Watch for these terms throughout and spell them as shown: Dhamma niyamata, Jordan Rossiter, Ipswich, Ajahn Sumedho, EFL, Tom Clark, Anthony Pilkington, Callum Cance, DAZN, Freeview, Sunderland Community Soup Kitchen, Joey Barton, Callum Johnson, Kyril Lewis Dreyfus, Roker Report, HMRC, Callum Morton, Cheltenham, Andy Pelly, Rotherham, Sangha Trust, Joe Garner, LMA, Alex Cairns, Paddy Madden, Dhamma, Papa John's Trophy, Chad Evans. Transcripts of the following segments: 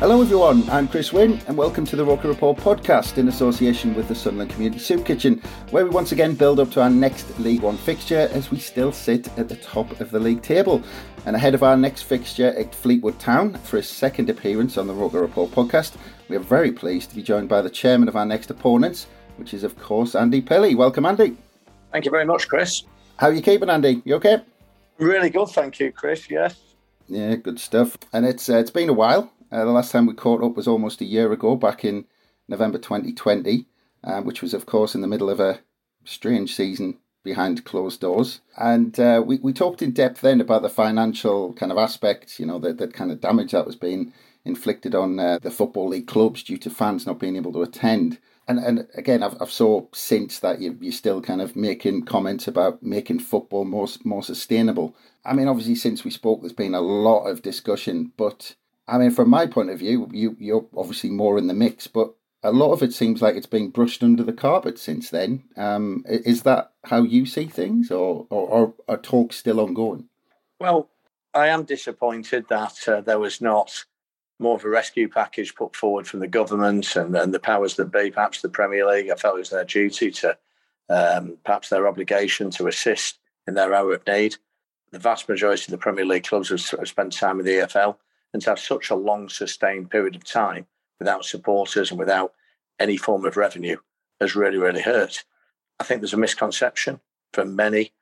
Hello everyone, I'm Chris Wynn and welcome to the Roker Report podcast in association with the Sunderland Community Soup Kitchen, where we once again build up to our next League One fixture as we still sit at the top of the league table. And ahead of our next fixture at Fleetwood Town for his second appearance on the Roker Report podcast, we are very pleased to be joined by the chairman of our next opponents, which is of course Andy Pelly. Welcome Andy. Thank you very much Chris. How are you keeping Andy? You okay? Really good, thank you Chris, yes. Yeah, good stuff. And it's been a while. The last time we caught up was almost a year ago, back in November 2020, which was, of course, in the middle of a strange season behind closed doors. And we talked in depth then about the financial kind of aspect, you know, that kind of damage that was being inflicted on the Football League clubs due to fans not being able to attend. And again, I've saw since that you're still kind of making comments about making football more sustainable. I mean, obviously, since we spoke, there's been a lot of discussion, but I mean, from my point of view, you're obviously more in the mix, but a lot of it seems like it's been brushed under the carpet since then. Is that how you see things, or are talks still ongoing? Well, I am disappointed that there was not more of a rescue package put forward from the government and the powers that be, perhaps the Premier League. I felt it was their duty to, perhaps their obligation to assist in their hour of need. The vast majority of the Premier League clubs have spent time with the EFL. And to have such a long, sustained period of time without supporters and without any form of revenue has really, really hurt. I think there's a misconception from many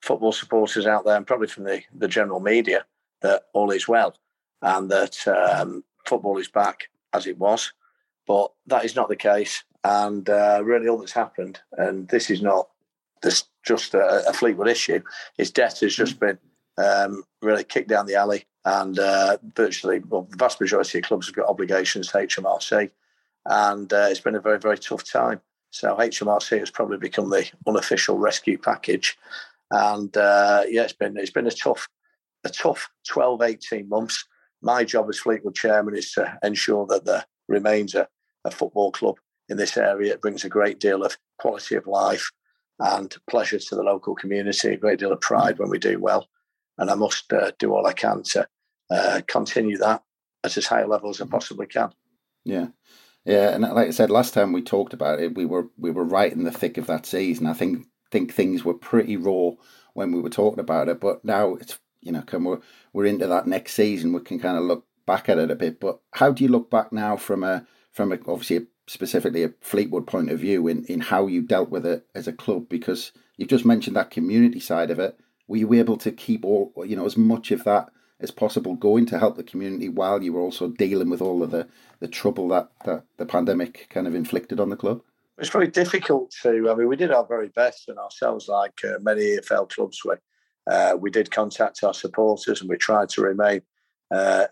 football supporters out there and probably from the general media that all is well and that football is back as it was. But that is not the case. And really all that's happened, and this is not just a Fleetwood issue, is debt has just been really kicked down the alley. And the vast majority of clubs have got obligations to HMRC. And it's been a very, very tough time. So HMRC has probably become the unofficial rescue package. And it's been a tough 12, 18 months. My job as Fleetwood chairman is to ensure that there remains a football club in this area. It brings a great deal of quality of life and pleasure to the local community, a great deal of pride when we do well. And I must do all I can to continue that at as high a level as I possibly can. Yeah, and like I said last time we talked about it, we were right in the thick of that season. I think things were pretty raw when we were talking about it, but now it's we're into that next season. We can kind of look back at it a bit. But how do you look back now from a obviously specifically a Fleetwood point of view in how you dealt with it as a club? Because you've just mentioned that community side of it. Were you able to keep all as much of that as possible going to help the community while you were also dealing with all of the trouble that the pandemic kind of inflicted on the club? It's very difficult to, we did our very best and ourselves like many EFL clubs where we did contact our supporters and we tried to remain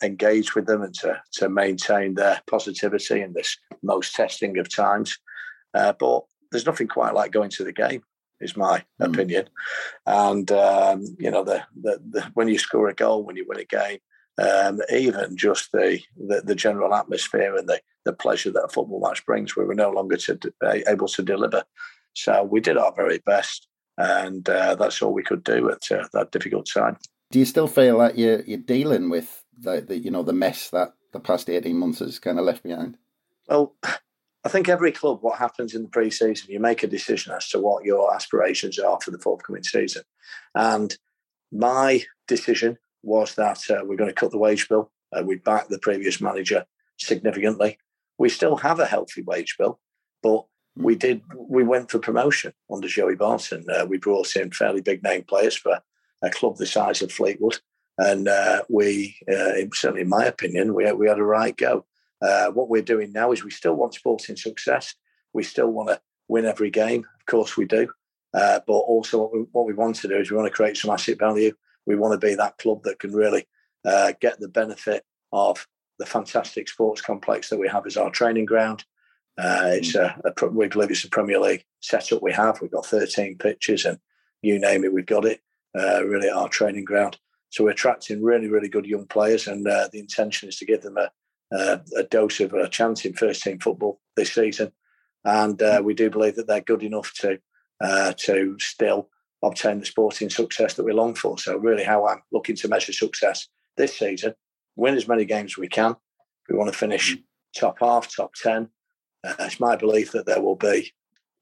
engaged with them and to maintain their positivity in this most testing of times. But there's nothing quite like going to the game. Is my opinion. And, when you score a goal, when you win a game, even just the general atmosphere and the pleasure that a football match brings, we were no longer able to deliver. So we did our very best and that's all we could do at that difficult time. Do you still feel like you're dealing with the mess that the past 18 months has kind of left behind? Well, I think every club, what happens in the pre-season, you make a decision as to what your aspirations are for the forthcoming season. And my decision was that we're going to cut the wage bill. We backed the previous manager significantly. We still have a healthy wage bill, but we went for promotion under Joey Barton. We brought in fairly big name players for a club the size of Fleetwood. And certainly in my opinion, we had a right go. What we're doing now is we still want sporting success. We still want to win every game. Of course we do. But also what we want to do is we want to create some asset value. We want to be that club that can really get the benefit of the fantastic sports complex that we have as our training ground. We believe it's a Premier League setup we have. We've got 13 pitches and you name it, we've got it. Really our training ground. So we're attracting really, really good young players, and the intention is to give them a dose of a chance in first-team football this season. And we do believe that they're good enough to still obtain the sporting success that we long for. So really how I'm looking to measure success this season, win as many games as we can. We want to finish top half, top 10. It's my belief that there will be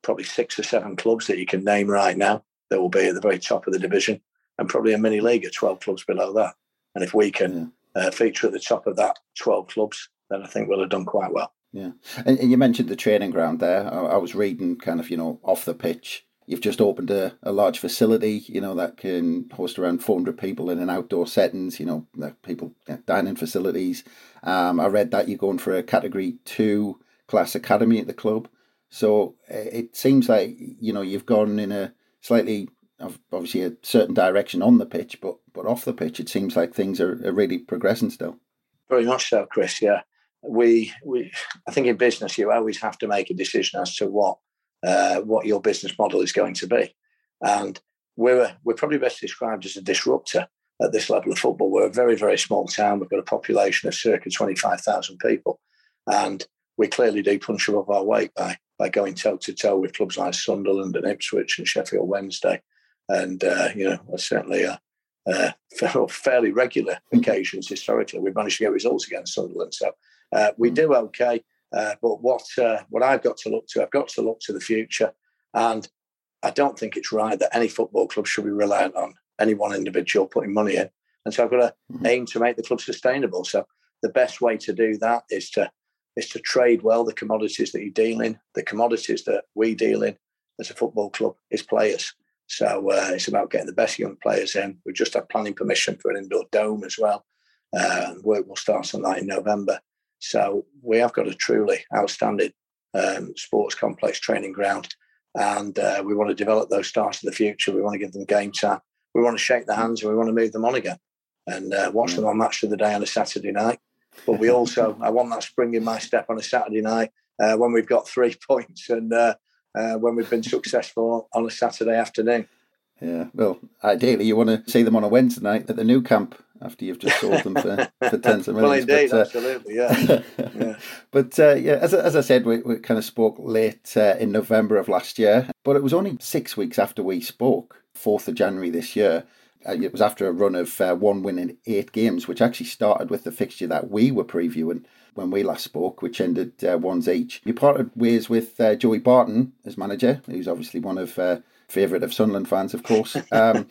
probably 6 or 7 clubs that you can name right now that will be at the very top of the division, and probably a mini league at 12 clubs below that. And if we can feature at the top of that 12 clubs, then I think we'll have done quite well. Yeah. And you mentioned the training ground there. I was reading kind of, off the pitch, you've just opened a large facility, that can host around 400 people in an outdoor settings, dining facilities. I read that you're going for a Category 2 class academy at the club. So it seems like, you've gone in a slightly, obviously a certain direction on the pitch, but off the pitch, it seems like things are really progressing still. Very much so, Chris, yeah. We I think in business, you always have to make a decision as to what your business model is going to be. And we're probably best described as a disruptor at this level of football. We're a very, very small town. We've got a population of circa 25,000 people. And we clearly do punch above our weight by going toe-to-toe with clubs like Sunderland and Ipswich and Sheffield Wednesday. And, certainly fairly regular occasions historically, we've managed to get results against Sunderland. So we do okay. But what I've got to look to the future. And I don't think it's right that any football club should be reliant on any one individual putting money in. And so I've got to aim to make the club sustainable. So the best way to do that is to trade well the commodities that you deal in. The commodities that we deal in as a football club is players. So it's about getting the best young players in. We've just had planning permission for an indoor dome as well. Work will start on that in November. So we have got a truly outstanding sports complex training ground, and we want to develop those stars of the future. We want to give them game time. We want to shake their hands, and we want to move them on again and watch them on Match of the Day on a Saturday night. But we also, I want that spring in my step on a Saturday night when we've got 3 points and when we've been successful on a Saturday afternoon. Yeah, well, ideally you want to see them on a Wednesday night at the new camp after you've just sold them for tens of millions. Well, indeed, but, absolutely, yeah. Yeah. But as I said, we kind of spoke late in November of last year, but it was only 6 weeks after we spoke, 4th of January this year. It was after a run of one win in 8 games, which actually started with the fixture that we were previewing when we last spoke, which ended 1-1. You parted ways with Joey Barton as manager, who's obviously one of favourite of Sunderland fans, of course. But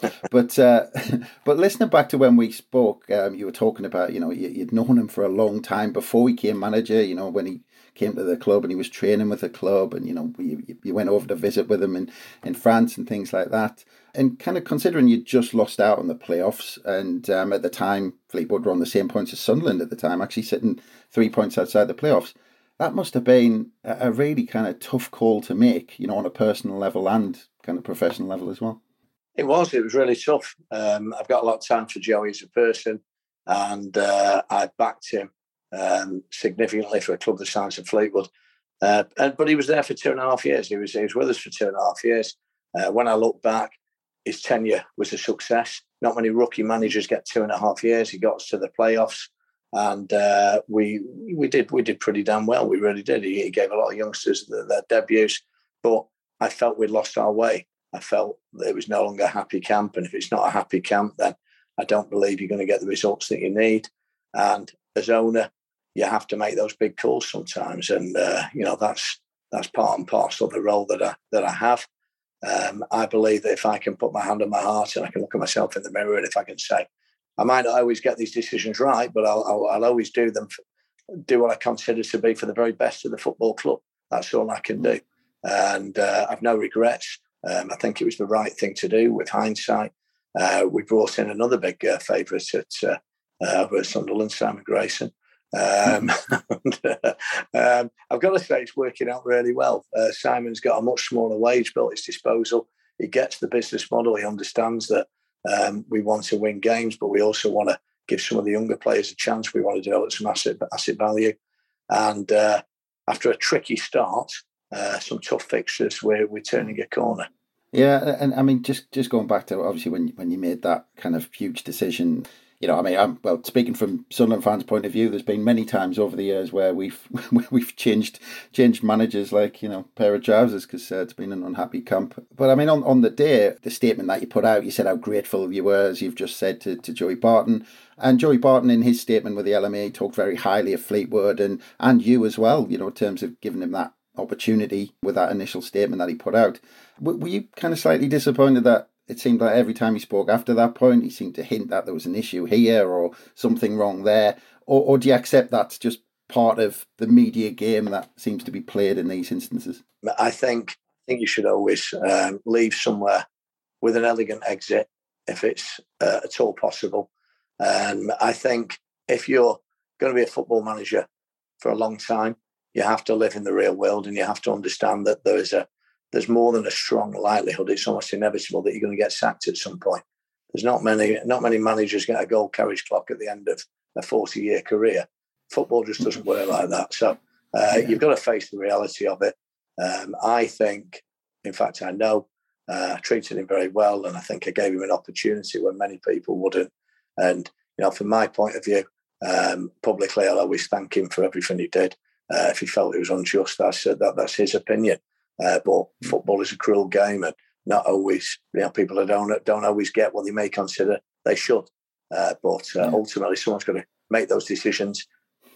listening back to when we spoke, you were talking about, you'd known him for a long time before he came manager, when he came to the club and he was training with the club, and, you went over to visit with him in France and things like that. And kind of considering you just lost out on the playoffs, and at the time, Fleetwood were on the same points as Sunderland at the time, actually sitting 3 points outside the playoffs. That must have been a really kind of tough call to make, on a personal level and kind of professional level as well. It was really tough. I've got a lot of time for Joey as a person, and I backed him significantly for a club the size of Fleetwood. But he was there for 2.5 years. He was with us for 2.5 years. When I look back, his tenure was a success. Not many rookie managers get 2.5 years. He got us to the playoffs, and we did pretty damn well. We really did. He gave a lot of youngsters their debuts, but I felt we'd lost our way. I felt that it was no longer a happy camp, and if it's not a happy camp, then I don't believe you're going to get the results that you need. And as owner, you have to make those big calls sometimes, and that's that's part and parcel of the role that I have. I believe that if I can put my hand on my heart and I can look at myself in the mirror, and if I can say, I might not always get these decisions right, but I'll always do them, do what I consider to be for the very best of the football club. That's all I can do. And I've no regrets. I think it was the right thing to do with hindsight. We brought in another big favourite at Sunderland, Simon Grayson. I've got to say it's working out really well. Simon's got a much smaller wage bill at his disposal. He gets the business model. He understands that we want to win games, but we also want to give some of the younger players a chance. We want to develop some asset value. And after a tricky start, some tough fixtures, we're turning a corner. Yeah, and I mean, just going back to obviously when you made that kind of huge decision, you know, I mean, well, speaking from Sunderland fans' point of view, there's been many times over the years where we've changed managers like, you know, pair of trousers, because it's been an unhappy camp. But I mean, on the day, the statement that you put out, you said how grateful you were, as you've just said, to Joey Barton. And Joey Barton, in his statement with the LMA, talked very highly of Fleetwood and you as well, you know, in terms of giving him that opportunity with that initial statement that he put out. Were you kind of slightly disappointed that it seemed like every time he spoke after that point, he seemed to hint that there was an issue here or something wrong there? Or do you accept that's just part of the media game that seems to be played in these instances? I think you should always leave somewhere with an elegant exit if it's at all possible. I think if you're going to be a football manager for a long time, you have to live in the real world, and you have to understand that there's more than a strong likelihood. It's almost inevitable that you're going to get sacked at some point. There's not many managers get a goal carriage clock at the end of a 40-year career. Football just doesn't work like that. So you've got to face the reality of it. I think, in fact, I know, I treated him very well, and I think I gave him an opportunity when many people wouldn't. And, you know, from my point of view, publicly, I'll always thank him for everything he did. If he felt it was unjust, that's his opinion. But football is a cruel game, and not always, you know, people don't always get what they may consider they should. But ultimately, someone's got to make those decisions.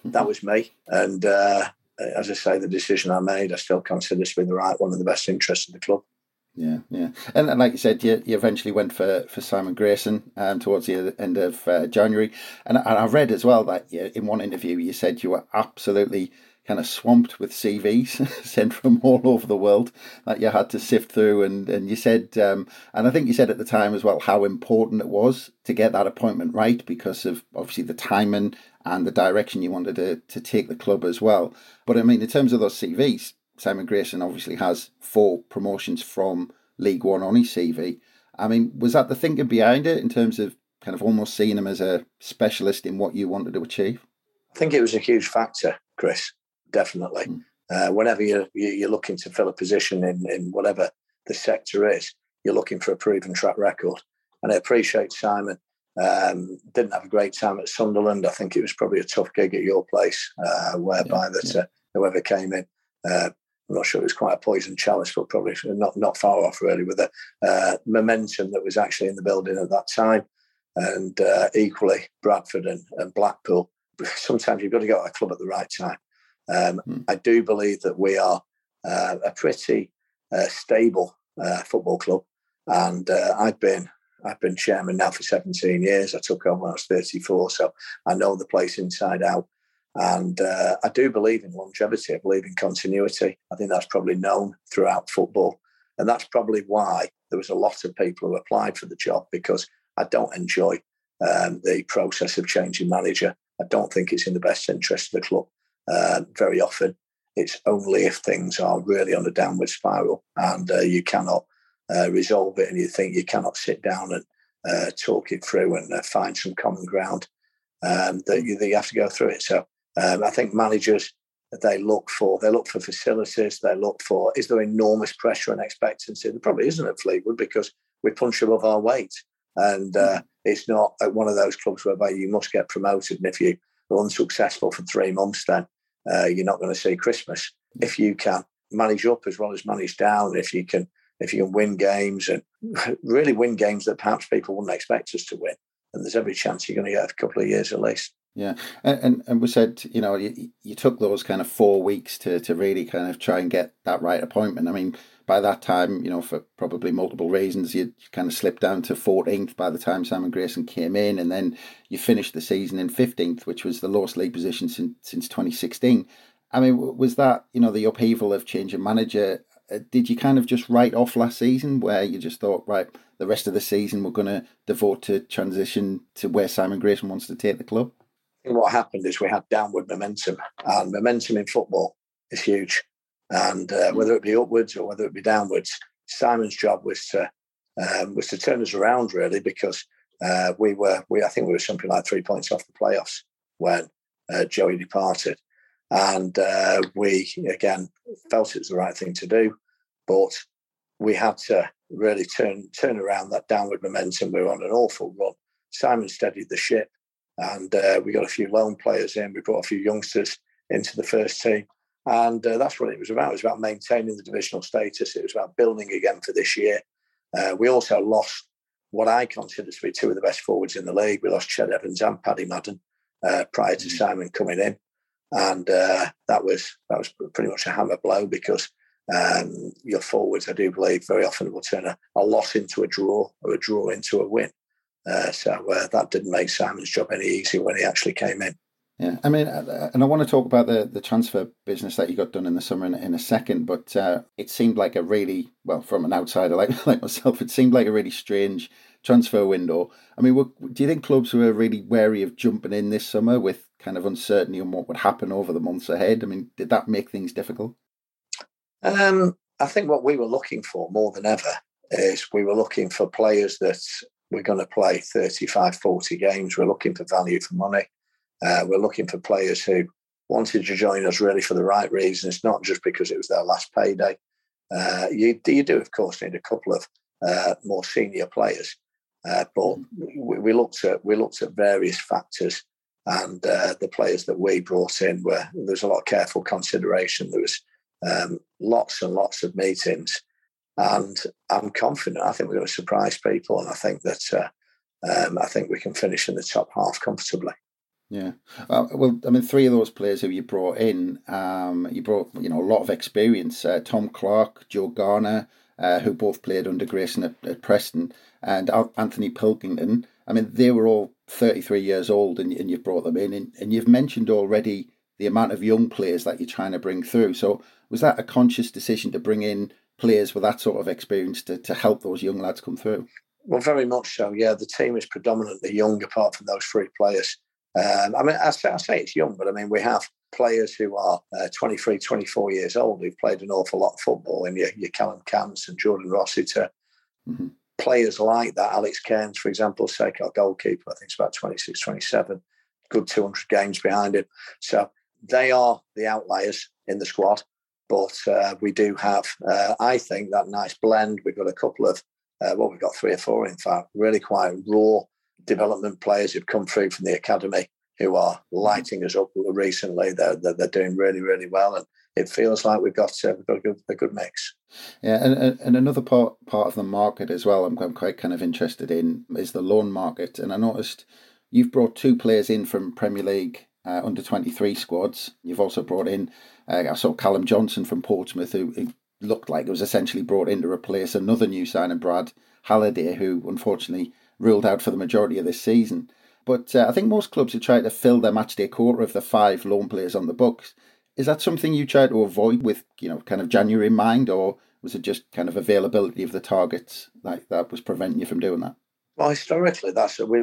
That was me, and as I say, the decision I made, I still consider to be the right one in the best interest of the club. Yeah, and like you said, you eventually went for Simon Grayson towards the end of January, and I read as well that in one interview you said you were absolutely kind of swamped with CVs sent from all over the world that you had to sift through. And you said, and I think you said at the time as well, how important it was to get that appointment right because of obviously the timing and the direction you wanted to take the club as well. But I mean, in terms of those CVs, Simon Grayson obviously has 4 promotions from League One on his CV. I mean, was that the thinking behind it in terms of kind of almost seeing him as a specialist in what you wanted to achieve? I think it was a huge factor, Chris. Definitely. Whenever you're looking to fill a position in whatever the sector is, you're looking for a proven track record. And I appreciate Simon. Didn't have a great time at Sunderland. I think it was probably a tough gig at your place, whoever came in, I'm not sure it was quite a poisoned chalice, but probably not far off really with the momentum that was actually in the building at that time. And equally, Bradford and Blackpool. Sometimes you've got to go to a club at the right time. I do believe that we are a pretty stable football club, and I've been chairman now for 17 years. I took over when I was 34, so I know the place inside out. And I do believe in longevity. I believe in continuity. I think that's probably known throughout football, and that's probably why there was a lot of people who applied for the job, because I don't enjoy the process of changing manager. I don't think it's in the best interest of the club. Very often it's only if things are really on a downward spiral and you cannot resolve it, and you think you cannot sit down and talk it through and find some common ground that you have to go through it. So I think managers, they look for facilities, they look for, is there enormous pressure and expectancy? There probably isn't at Fleetwood, because we punch above our weight, and it's not one of those clubs whereby you must get promoted, and if you are unsuccessful for 3 months, then you're not going to see Christmas. If you can manage up as well as manage down, if you can win games, and really win games that perhaps people wouldn't expect us to win, and there's every chance you're going to get a couple of years at least. Yeah, and we said, you know, you took those kind of 4 weeks to really kind of try and get that right appointment. I mean, by that time, you know, for probably multiple reasons, you kind of slipped down to 14th by the time Simon Grayson came in, and then you finished the season in 15th, which was the lowest league position since 2016. I mean, was that, you know, the upheaval of changing manager, did you kind of just write off last season where you just thought, right, the rest of the season we're going to devote to transition to where Simon Grayson wants to take the club? What happened is we had downward momentum, and momentum in football is huge, and whether it be upwards or whether it be downwards, Simon's job was to turn us around, really, because I think we were something like 3 points off the playoffs when Joey departed, and we again felt it was the right thing to do, but we had to really turn around that downward momentum. We were on an awful run. Simon steadied the ship. And we got a few loan players in. We brought a few youngsters into the first team. And that's what it was about. It was about maintaining the divisional status. It was about building again for this year. We also lost what I consider to be two of the best forwards in the league. We lost Chad Evans and Paddy Madden prior to Simon coming in. And that was pretty much a hammer blow, because your forwards, I do believe, very often will turn a loss into a draw or a draw into a win. So that didn't make Simon's job any easier when he actually came in. Yeah, I mean, and I want to talk about the transfer business that you got done in the summer in a second, but it seemed like a really, well, from an outsider like myself, it seemed like a really strange transfer window. I mean, do you think clubs were really wary of jumping in this summer with kind of uncertainty on what would happen over the months ahead? I mean, did that make things difficult? I think what we were looking for more than ever is we were looking for players that... We're going to play 35, 40 games. We're looking for value for money. We're looking for players who wanted to join us really for the right reasons, not just because it was their last payday. You do, of course, need a couple of more senior players. But we looked at various factors, and the players that we brought in there was a lot of careful consideration. There was lots and lots of meetings. And I'm confident. I think we're going to surprise people, and I think that I think we can finish in the top half comfortably. Yeah. Well, I mean, three of those players who you brought in, you brought a lot of experience. Tom Clark, Joe Garner, who both played under Grayson at Preston, and Anthony Pilkington. I mean, they were all 33 years old, and you brought them in, and you've mentioned already the amount of young players that you're trying to bring through. So, was that a conscious decision to bring in players with that sort of experience to help those young lads come through? Well, very much so, yeah. The team is predominantly young, apart from those three players. I mean, I say it's young, but I mean, we have players who are 23, 24 years old who've played an awful lot of football, and your Callum Cance and Jordan Rossiter. Mm-hmm. Players like that, Alex Cairns, for example, sake, our goalkeeper, I think it's about 26, 27, good 200 games behind him. So they are the outliers in the squad. But we do have, I think, that nice blend. We've got a couple of, we've got three or four, in fact, really quite raw development players who've come through from the academy who are lighting us up recently. They're doing really, really well. And it feels like we've got a good mix. Yeah, and another part of the market as well I'm quite kind of interested in is the loan market. And I noticed you've brought two players in from Premier League under-23 squads. You've also brought in, I saw Callum Johnson from Portsmouth, who looked like it was essentially brought in to replace another new signing, Brad Halliday, who unfortunately ruled out for the majority of this season. But I think most clubs have tried to fill their matchday quota of the five loan players on the books. Is that something you tried to avoid with, you know, kind of January in mind, or was it just kind of availability of the targets that was preventing you from doing that? Well, historically,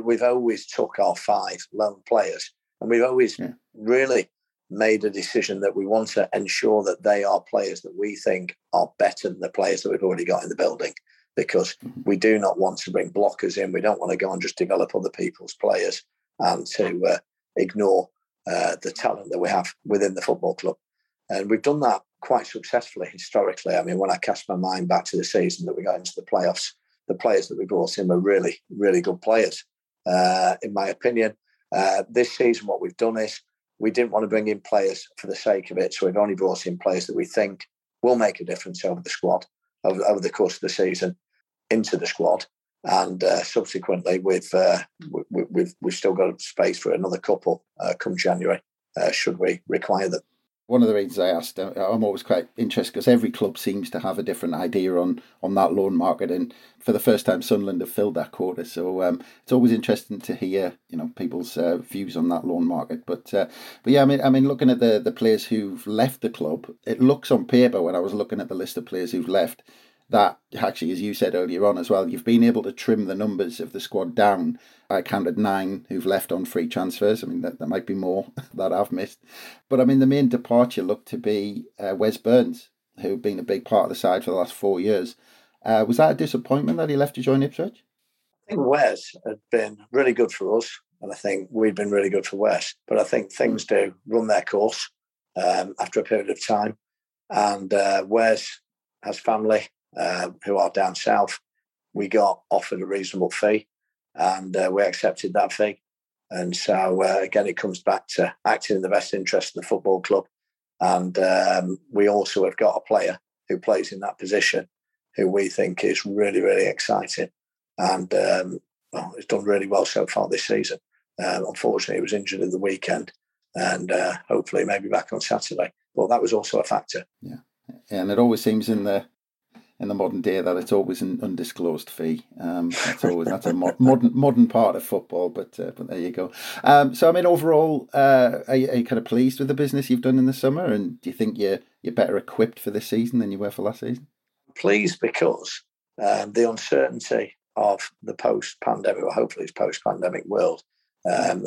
we've always took our five loan players. And we've always really made a decision that we want to ensure that they are players that we think are better than the players that we've already got in the building, because we do not want to bring blockers in. We don't want to go and just develop other people's players and to ignore the talent that we have within the football club. And we've done that quite successfully historically. I mean, when I cast my mind back to the season that we got into the playoffs, the players that we brought in were really, really good players, in my opinion. This season, what we've done is we didn't want to bring in players for the sake of it. So we've only brought in players that we think will make a difference over the squad, over the course of the season, into the squad. And subsequently, we've still got space for another couple come January, should we require them. One of the reasons I asked, I'm always quite interested because every club seems to have a different idea on that loan market, and for the first time, Sunderland have filled that quota. So it's always interesting to hear, you know, people's views on that loan market. But yeah, I mean, looking at the players who've left the club, it looks on paper when I was looking at the list of players who've left that actually, as you said earlier on as well, you've been able to trim the numbers of the squad down. I counted 9 who've left on free transfers. I mean, there might be more that I've missed. But I mean, the main departure looked to be Wes Burns, who'd been a big part of the side for the last 4 years. Was that a disappointment that he left to join Ipswich? I think Wes had been really good for us, and I think we'd been really good for Wes. But I think things do run their course after a period of time. And Wes has family who are down south. We got offered a reasonable fee, and we accepted that fee. And so, again, it comes back to acting in the best interest of the football club. And we also have got a player who plays in that position who we think is really, really exciting. And he's done really well so far this season. Unfortunately, he was injured at the weekend, and hopefully maybe back on Saturday. Well, that was also a factor. Yeah, and it always seems in the modern day that it's always an undisclosed fee. That's a modern part of football, but there you go. So I mean, overall, are you kind of pleased with the business you've done in the summer, and do you think you're better equipped for this season than you were for last season? Pleased because the uncertainty of the post-pandemic, or hopefully it's post-pandemic world,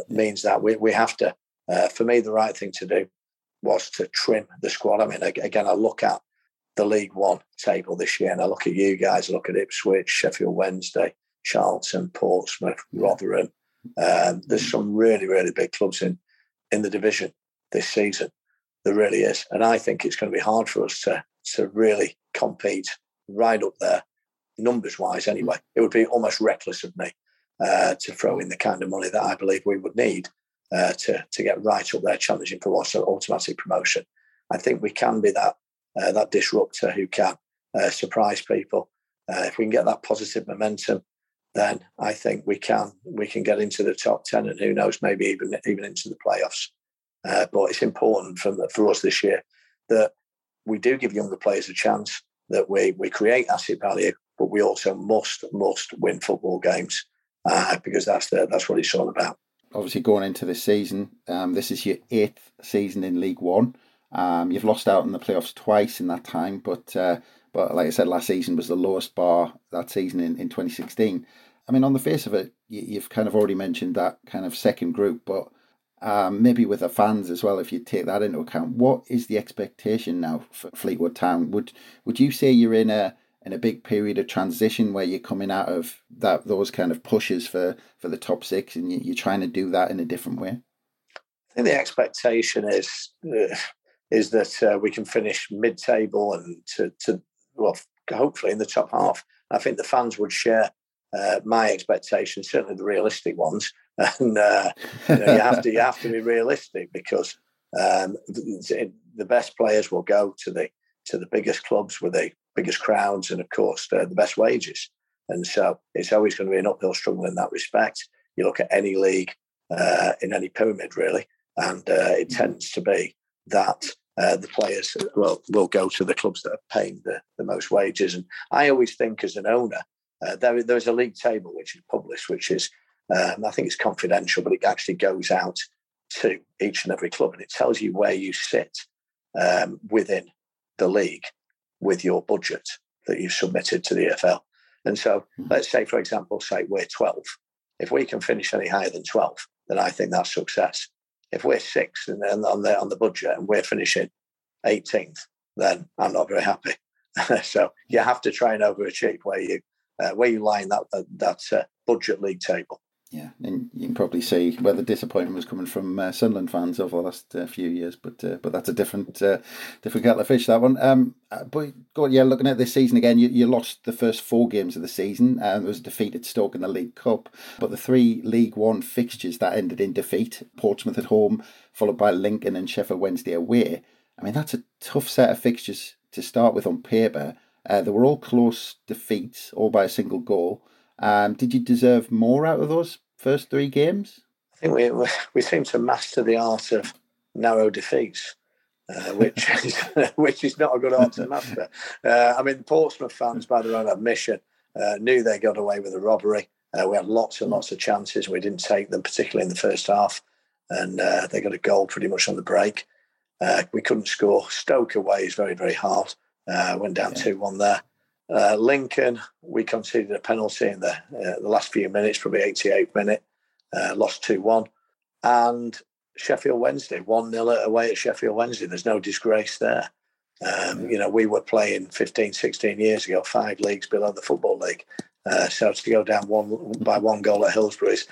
means that we have to. For me, the right thing to do was to trim the squad. I mean, again, I look at the League One table this year, and I look at you guys, I look at Ipswich, Sheffield Wednesday, Charlton, Portsmouth, Rotherham. There's some really, really big clubs in the division this season. There really is. And I think it's going to be hard for us to really compete right up there, numbers-wise anyway. It would be almost reckless of me to throw in the kind of money that I believe we would need to get right up there challenging for what's an automatic promotion. I think we can be that disruptor who can surprise people. If we can get that positive momentum, then I think we can get into the top 10, and who knows, maybe even into the playoffs. But it's important for us this year that we do give younger players a chance, that we create asset value, but we also must win football games because that's what it's all about. Obviously, going into this season, this is your 8th season in League One. You've lost out in the playoffs twice in that time, but like I said, last season was the lowest bar that season in 2016. I mean, on the face of it, you've kind of already mentioned that kind of second group, but maybe with the fans as well, if you take that into account, what is the expectation now for Fleetwood Town? Would you say you're in a big period of transition where you're coming out of those kind of pushes for the top 6, and you're trying to do that in a different way? I think the expectation is that we can finish mid-table and to hopefully in the top half. I think the fans would share my expectations, certainly the realistic ones. And you have to be realistic because the best players will go to the biggest clubs with the biggest crowds and, of course, the best wages. And so it's always going to be an uphill struggle in that respect. You look at any league in any pyramid, really, and it tends to be that the players will go to the clubs that are paying the most wages. And I always think as an owner, there's a league table which is published, which is, I think it's confidential, but it actually goes out to each and every club, and it tells you where you sit within the league with your budget that you've submitted to the EFL. And so let's say, for example, we're 12th. If we can finish any higher than 12th, then I think that's success. If we're 6th and on the budget and we're finishing 18th, then I'm not very happy. So you have to try and overachieve where you line that budget league table. Yeah, and you can probably see where the disappointment was coming from Sunderland fans over the last few years, but that's a different kettle of fish, that one. But looking at this season again, you lost the first 4 games of the season, and there was a defeat at Stoke in the League Cup, but the 3 League One fixtures that ended in defeat: Portsmouth at home, followed by Lincoln and Sheffield Wednesday away. I mean, that's a tough set of fixtures to start with on paper. They were all close defeats, all by a single goal. Did you deserve more out of those first three games? I think we seem to master the art of narrow defeats, which is not a good art to master. I mean, Portsmouth fans, by their own admission, knew they got away with a robbery. We had lots and lots of chances. We didn't take them, particularly in the first half, and they got a goal pretty much on the break. We couldn't score. Stoke away is very, very hard. Went down 2-1 there. Lincoln, we conceded a penalty in the last few minutes, probably 88th minute. Lost 2-1. And Sheffield Wednesday, 1-0 away at Sheffield Wednesday. There's no disgrace there. You know, we were playing 15, 16 years ago, 5 leagues below the Football League. So to go down by one goal at Hillsborough's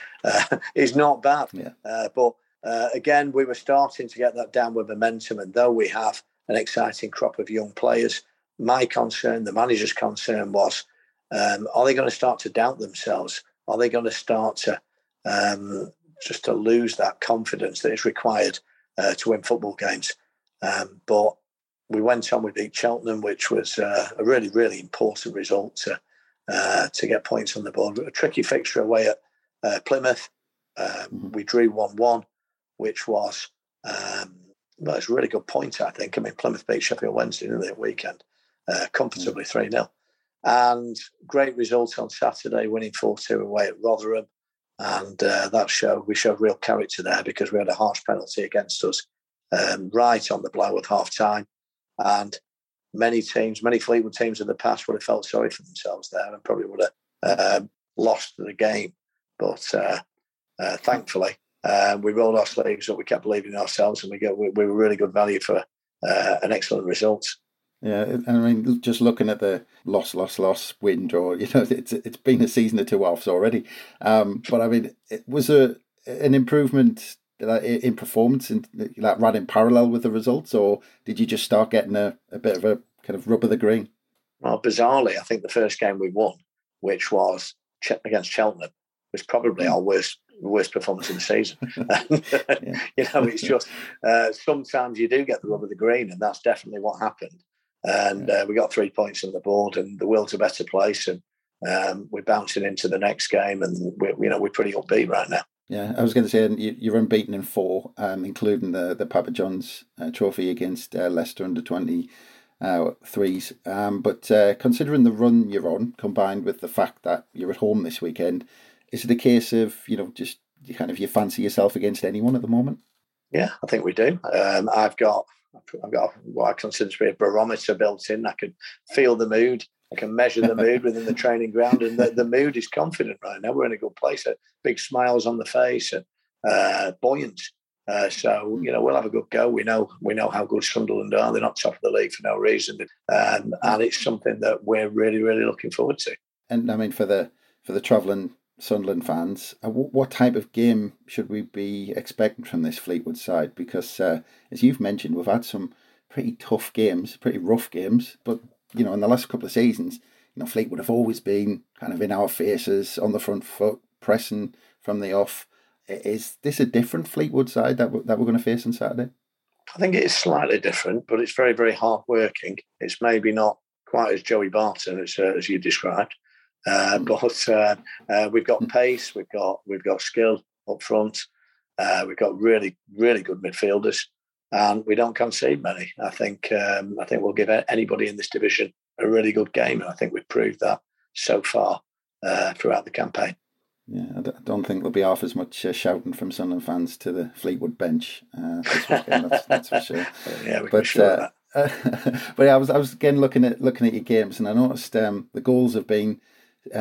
is not bad. Yeah. But again, we were starting to get that downward momentum. And though we have an exciting crop of young players, my concern, the manager's concern was, are they going to start to doubt themselves? Are they going to start to just to lose that confidence that is required to win football games? But we went on, we beat Cheltenham, which was a really, really important result to get points on the board. A tricky fixture away at Plymouth. We drew 1-1, which was it's a really good point, I think. I mean, Plymouth beat Sheffield Wednesday in the weekend, comfortably 3-0. And great result on Saturday, winning 4-2 away at Rotherham. And we showed real character there, because we had a harsh penalty against us right on the blow of half-time. And many Fleetwood teams in the past would have felt sorry for themselves there and probably would have lost the game. But thankfully, we rolled our sleeves up, we kept believing in ourselves, and we were really good value for an excellent result. Yeah, I mean, just looking at the loss, win, draw, you know, it's been a season of two halves already. But I mean, was there an improvement in performance that ran in parallel with the results, or did you just start getting a bit of a kind of rub of the green? Well, bizarrely, I think the first game we won, which was against Cheltenham, was probably our worst performance in the season. You know, it's just sometimes you do get the rub of the green, and that's definitely what happened. And we got 3 points on the board, and the world's a better place, and we're bouncing into the next game, and we're pretty upbeat right now. Yeah, I was going to say, you're unbeaten in 4, including the Papa John's Trophy against Leicester under 20 threes. But considering the run you're on, combined with the fact that you're at home this weekend, is it a case of, you know, just kind of you fancy yourself against anyone at the moment? Yeah, I think we do. I've got what I consider to be a barometer built in. I can feel the mood. I can measure the mood within the training ground, and the mood is confident right now. We're in a good place. Big smiles on the face and buoyant. So you know, we'll have a good go. We know how good Sunderland are. They're not top of the league for no reason, and it's something that we're really, really looking forward to. And I mean, for the travelling Sunderland fans, what type of game should we be expecting from this Fleetwood side? Because as you've mentioned, we've had some pretty tough games, pretty rough games. But you know, in the last couple of seasons, you know, Fleetwood have always been kind of in our faces, on the front foot, pressing from the off. Is this a different Fleetwood side that we're going to face on Saturday? I think it is slightly different, but it's very, very hard working. It's maybe not quite as Joey Barton as you described. But we've got pace, we've got skill up front, we've got really, really good midfielders, and we don't concede many. I think we'll give anybody in this division a really good game, and I think we've proved that so far throughout the campaign. Yeah, I don't think there'll be half as much shouting from Sunderland fans to the Fleetwood bench this weekend. That's for sure. Yeah, we can assure that. But yeah, I was again looking at your games, and I noticed the goals have been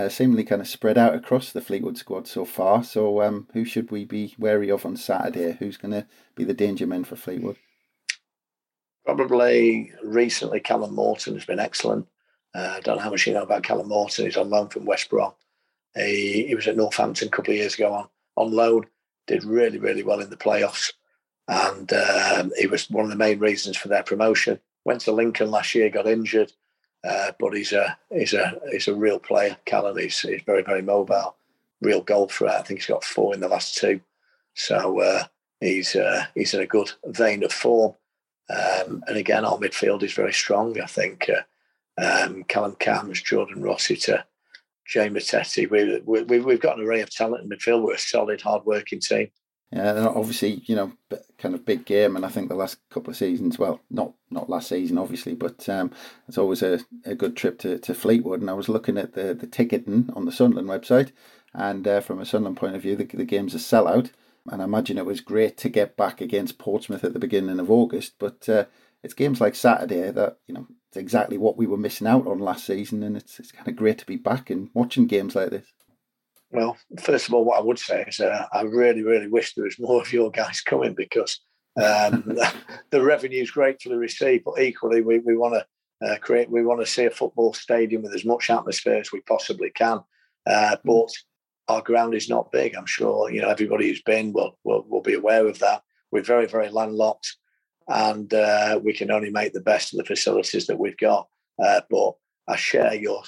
seemingly kind of spread out across the Fleetwood squad so far. So who should we be wary of on Saturday? Who's going to be the danger men for Fleetwood? Probably recently Callum Morton has been excellent. I don't know how much you know about Callum Morton. He's on loan from West Brom. He was at Northampton a couple of years ago on loan. Did really, really well in the playoffs, and he was one of the main reasons for their promotion. Went to Lincoln last year, got injured. But he's a real player, Callum. He's very, very mobile, real goal threat. I think he's got 4 in the last 2, so he's in a good vein of form. And again, our midfield is very strong. I think Callum Cance, Jordan Rossiter, Jay Metetti. We've got an array of talent in midfield. We're a solid, hard-working team. Yeah, and obviously, you know, kind of big game, and I think the last couple of seasons, well, not last season, obviously, but it's always a good trip to Fleetwood. And I was looking at the ticketing on the Sunderland website, and from a Sunderland point of view, the game's a sellout. And I imagine it was great to get back against Portsmouth at the beginning of August, but it's games like Saturday that, you know, it's exactly what we were missing out on last season, and it's kind of great to be back and watching games like this. Well, first of all, what I would say is I really, really wish there was more of your guys coming, because the revenue's gratefully received, but equally we want to see a football stadium with as much atmosphere as we possibly can. But our ground is not big. I'm sure, you know, everybody who's been will be aware of that. We're very, very landlocked, and we can only make the best of the facilities that we've got. But I share your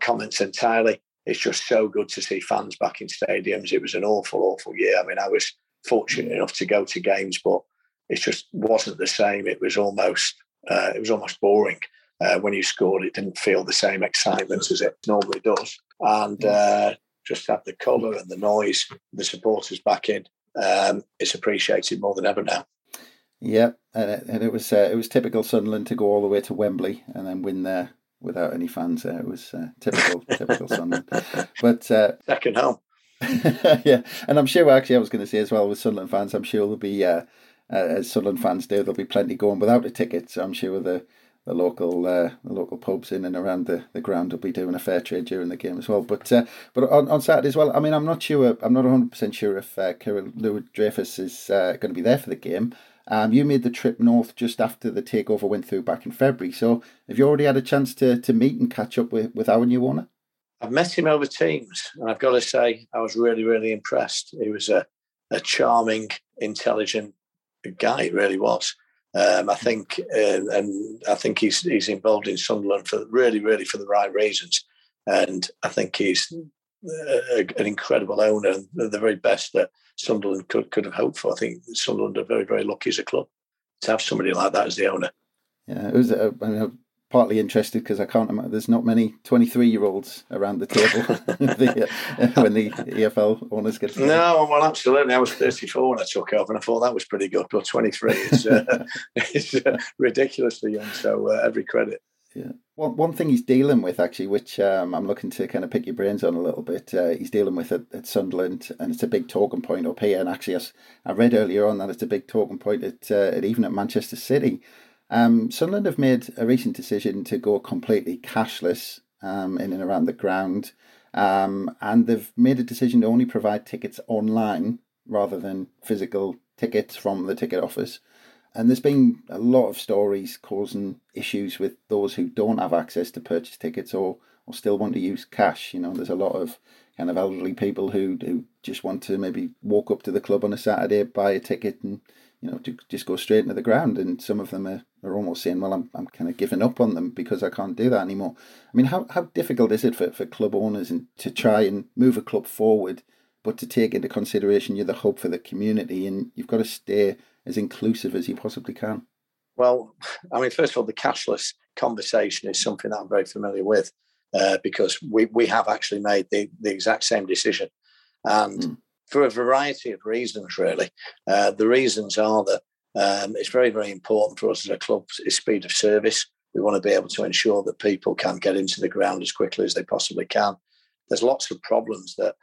comments entirely. It's just so good to see fans back in stadiums. It was an awful, awful year. I mean, I was fortunate enough to go to games, but it just wasn't the same. It was almost boring. When you scored, it didn't feel the same excitement as it normally does. And just have the colour and the noise, the supporters back in. It's appreciated more than ever now. Yeah, and it was typical Sunderland to go all the way to Wembley and then win there without any fans there. It was typical Sunderland. But second home. Yeah, and I'm sure, actually, I was going to say as well, with Sunderland fans, I'm sure there'll be, as Sunderland fans do, there'll be plenty going without a ticket. So I'm sure the local pubs in and around the ground will be doing a fair trade during the game as well. But on Saturday as well, I mean, I'm not 100% sure if Kyril Lewis Dreyfus is going to be there for the game. You made the trip north just after the takeover went through back in February. So have you already had a chance to meet and catch up with our new owner? I've met him over Teams, and I've got to say I was really, really impressed. He was a charming, intelligent guy, he really was. I think he's involved in Sunderland for really, really for the right reasons, and I think he's an incredible owner and the very best that Sunderland could have hoped for. I think Sunderland are very, very lucky as a club to have somebody like that as the owner. Yeah, it was. I'm partly interested because I can't imagine there's not many 23-year-olds around the table when the EFL owners get started. No, well, absolutely. I was 34 when I took over, and I thought that was pretty good. But 23 is ridiculously young. So every credit. Yeah. One thing he's dealing with, actually, which I'm looking to kind of pick your brains on a little bit, he's dealing with at Sunderland, and it's a big talking point up here. And actually, I read earlier on that it's a big talking point at Manchester City. Sunderland have made a recent decision to go completely cashless in and around the ground. And they've made a decision to only provide tickets online rather than physical tickets from the ticket office. And there's been a lot of stories causing issues with those who don't have access to purchase tickets or still want to use cash. You know, there's a lot of kind of elderly people who just want to maybe walk up to the club on a Saturday, buy a ticket and, you know, to just go straight into the ground. And some of them are almost saying, well, I'm kind of giving up on them because I can't do that anymore. I mean, how difficult is it for club owners and to try and move a club forward, but to take into consideration you're the hub for the community and you've got to stay as inclusive as you possibly can? Well, I mean, first of all, the cashless conversation is something that I'm very familiar with because we have actually made the exact same decision. And for a variety of reasons, really. The reasons are that it's very, very important for us as a club is speed of service. We want to be able to ensure that people can get into the ground as quickly as they possibly can. There's lots of problems that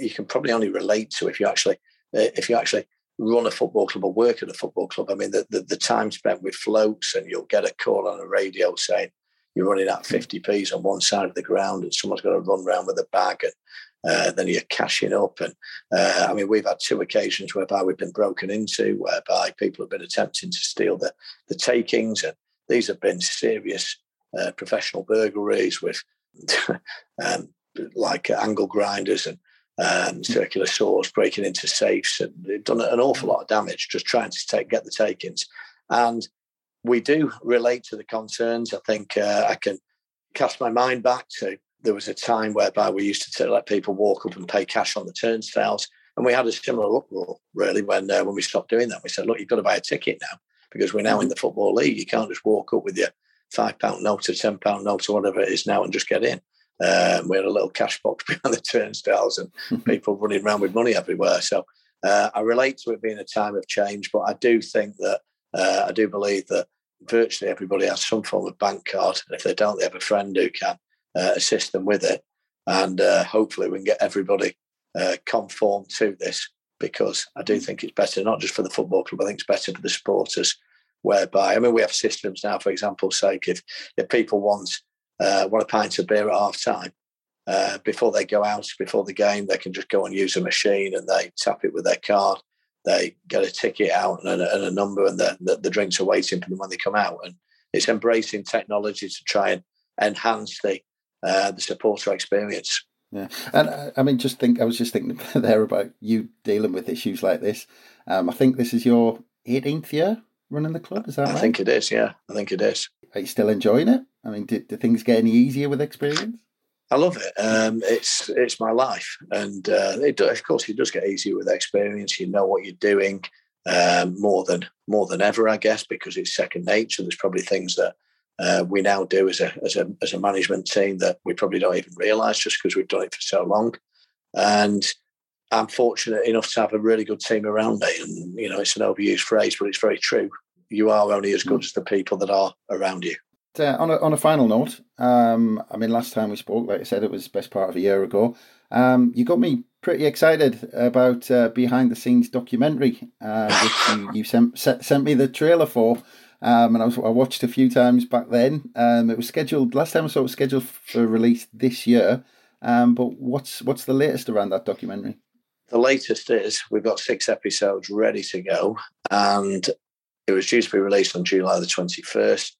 you can probably only relate to if you actually run a football club or work at a football club. I mean, the time spent with floats, and you'll get a call on a radio saying you're running out 50p's on one side of the ground and someone's got to run round with a bag, and then you're cashing up. And I mean, we've had two occasions whereby we've been broken into, whereby people have been attempting to steal the takings, and these have been serious professional burglaries with like angle grinders and circular saws breaking into safes, and they've done an awful lot of damage just trying to get the takings. And we do relate to the concerns. I think I can cast my mind back to there was a time whereby we used to let people walk up and pay cash on the turnstiles, and we had a similar uproar really when we stopped doing that. We said, look, you've got to buy a ticket now because we're now in the Football League. You can't just walk up with your £5 note or £10 note or whatever it is now and just get in. We had a little cash box behind the turnstiles and people running around with money everywhere. So I relate to it being a time of change, but I do think that, I do believe that virtually everybody has some form of bank card. And if they don't, they have a friend who can assist them with it. And hopefully we can get everybody conform to this, because I do think it's better, not just for the football club, I think it's better for the supporters, whereby, I mean, we have systems now, for example's sake, if people want a pint of beer at half-time, before they go out, before the game, they can just go and use a machine and they tap it with their card, they get a ticket out and a number, and the drinks are waiting for them when they come out. And it's embracing technology to try and enhance the supporter experience. Yeah, and I mean, I was just thinking there about you dealing with issues like this. I think this is your 18th year running the club, is that right? I think it is, yeah. I think it is. Are you still enjoying it? I mean, do things get any easier with experience? I love it. It's my life. And of course, it does get easier with experience. You know what you're doing more than ever, I guess, because it's second nature. There's probably things that we now do as a management team that we probably don't even realise, just because we've done it for so long. And I'm fortunate enough to have a really good team around me. And, you know, it's an overused phrase, but it's very true. You are only as good as the people that are around you. On a final note, I mean, last time we spoke, like I said, it was the best part of a year ago. You got me pretty excited about behind-the-scenes documentary, which you sent me the trailer for. And I watched a few times back then. It was scheduled, last time I saw it was scheduled for release this year. But what's the latest around that documentary? The latest is we've got 6 episodes ready to go, and it was due to be released on July the 21st.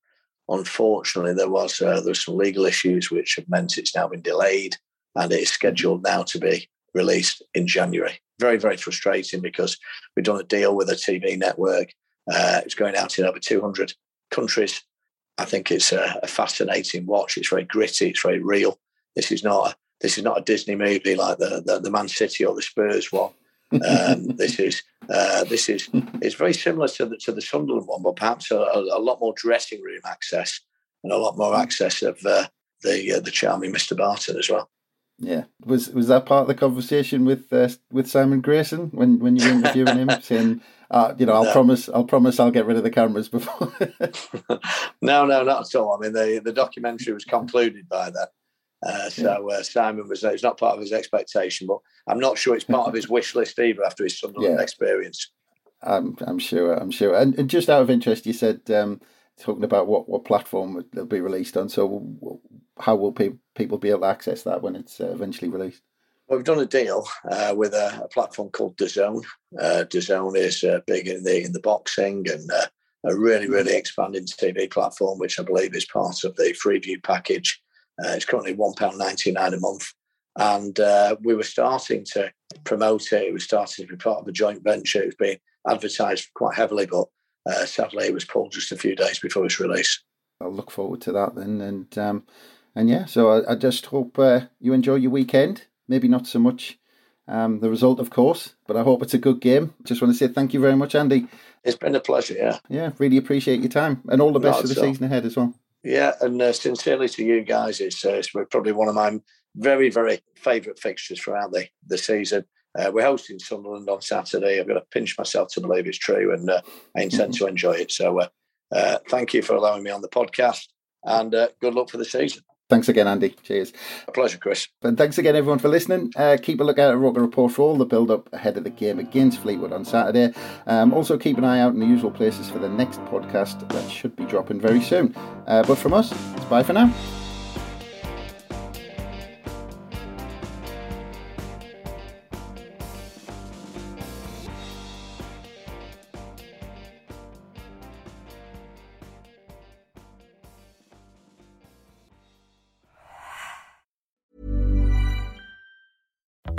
Unfortunately, there was some legal issues which have meant it's now been delayed, and it is scheduled now to be released in January. Very, very frustrating, because we've done a deal with a TV network. It's going out in over 200 countries. I think it's a fascinating watch. It's very gritty. It's very real. This is not a Disney movie like the Man City or the Spurs one. It's very similar to the Sunderland one, but perhaps a lot more dressing room access and a lot more access of the charming Mr. Barton as well. Yeah, was that part of the conversation with Simon Grayson when you were interviewing him, saying, I'll promise I'll get rid of the cameras before? No, not at all. I mean, the documentary was concluded by then. Simon it's not part of his expectation, but I'm not sure it's part of his wish list either after his Sunderland experience. I'm sure. And just out of interest, you said, talking about what platform it'll be released on, so how will people be able to access that when it's eventually released? Well, we've done a deal with a platform called DAZN. DAZN is big in the boxing and a really, really expanding TV platform, which I believe is part of the Freeview package. It's currently £1.99 a month. And we were starting to promote it. It was starting to be part of a joint venture. It's been advertised quite heavily, but sadly it was pulled just a few days before its release. I'll look forward to that then. And so I just hope you enjoy your weekend. Maybe not so much the result, of course, but I hope it's a good game. Just want to say thank you very much, Andy. It's been a pleasure, yeah. Yeah, really appreciate your time, and all the best for the season ahead as well. Yeah, and sincerely to you guys, it's probably one of my very, very favourite fixtures throughout the season. We're hosting Sunderland on Saturday. I've got to pinch myself to believe it's true, and I intend to enjoy it. So thank you for allowing me on the podcast, and good luck for the season. Thanks again, Andy. Cheers. A pleasure, Chris. And thanks again, everyone, for listening. Keep a lookout at Roker Report for all the build-up ahead of the game against Fleetwood on Saturday. Also, keep an eye out in the usual places for the next podcast that should be dropping very soon. But from us, it's bye for now.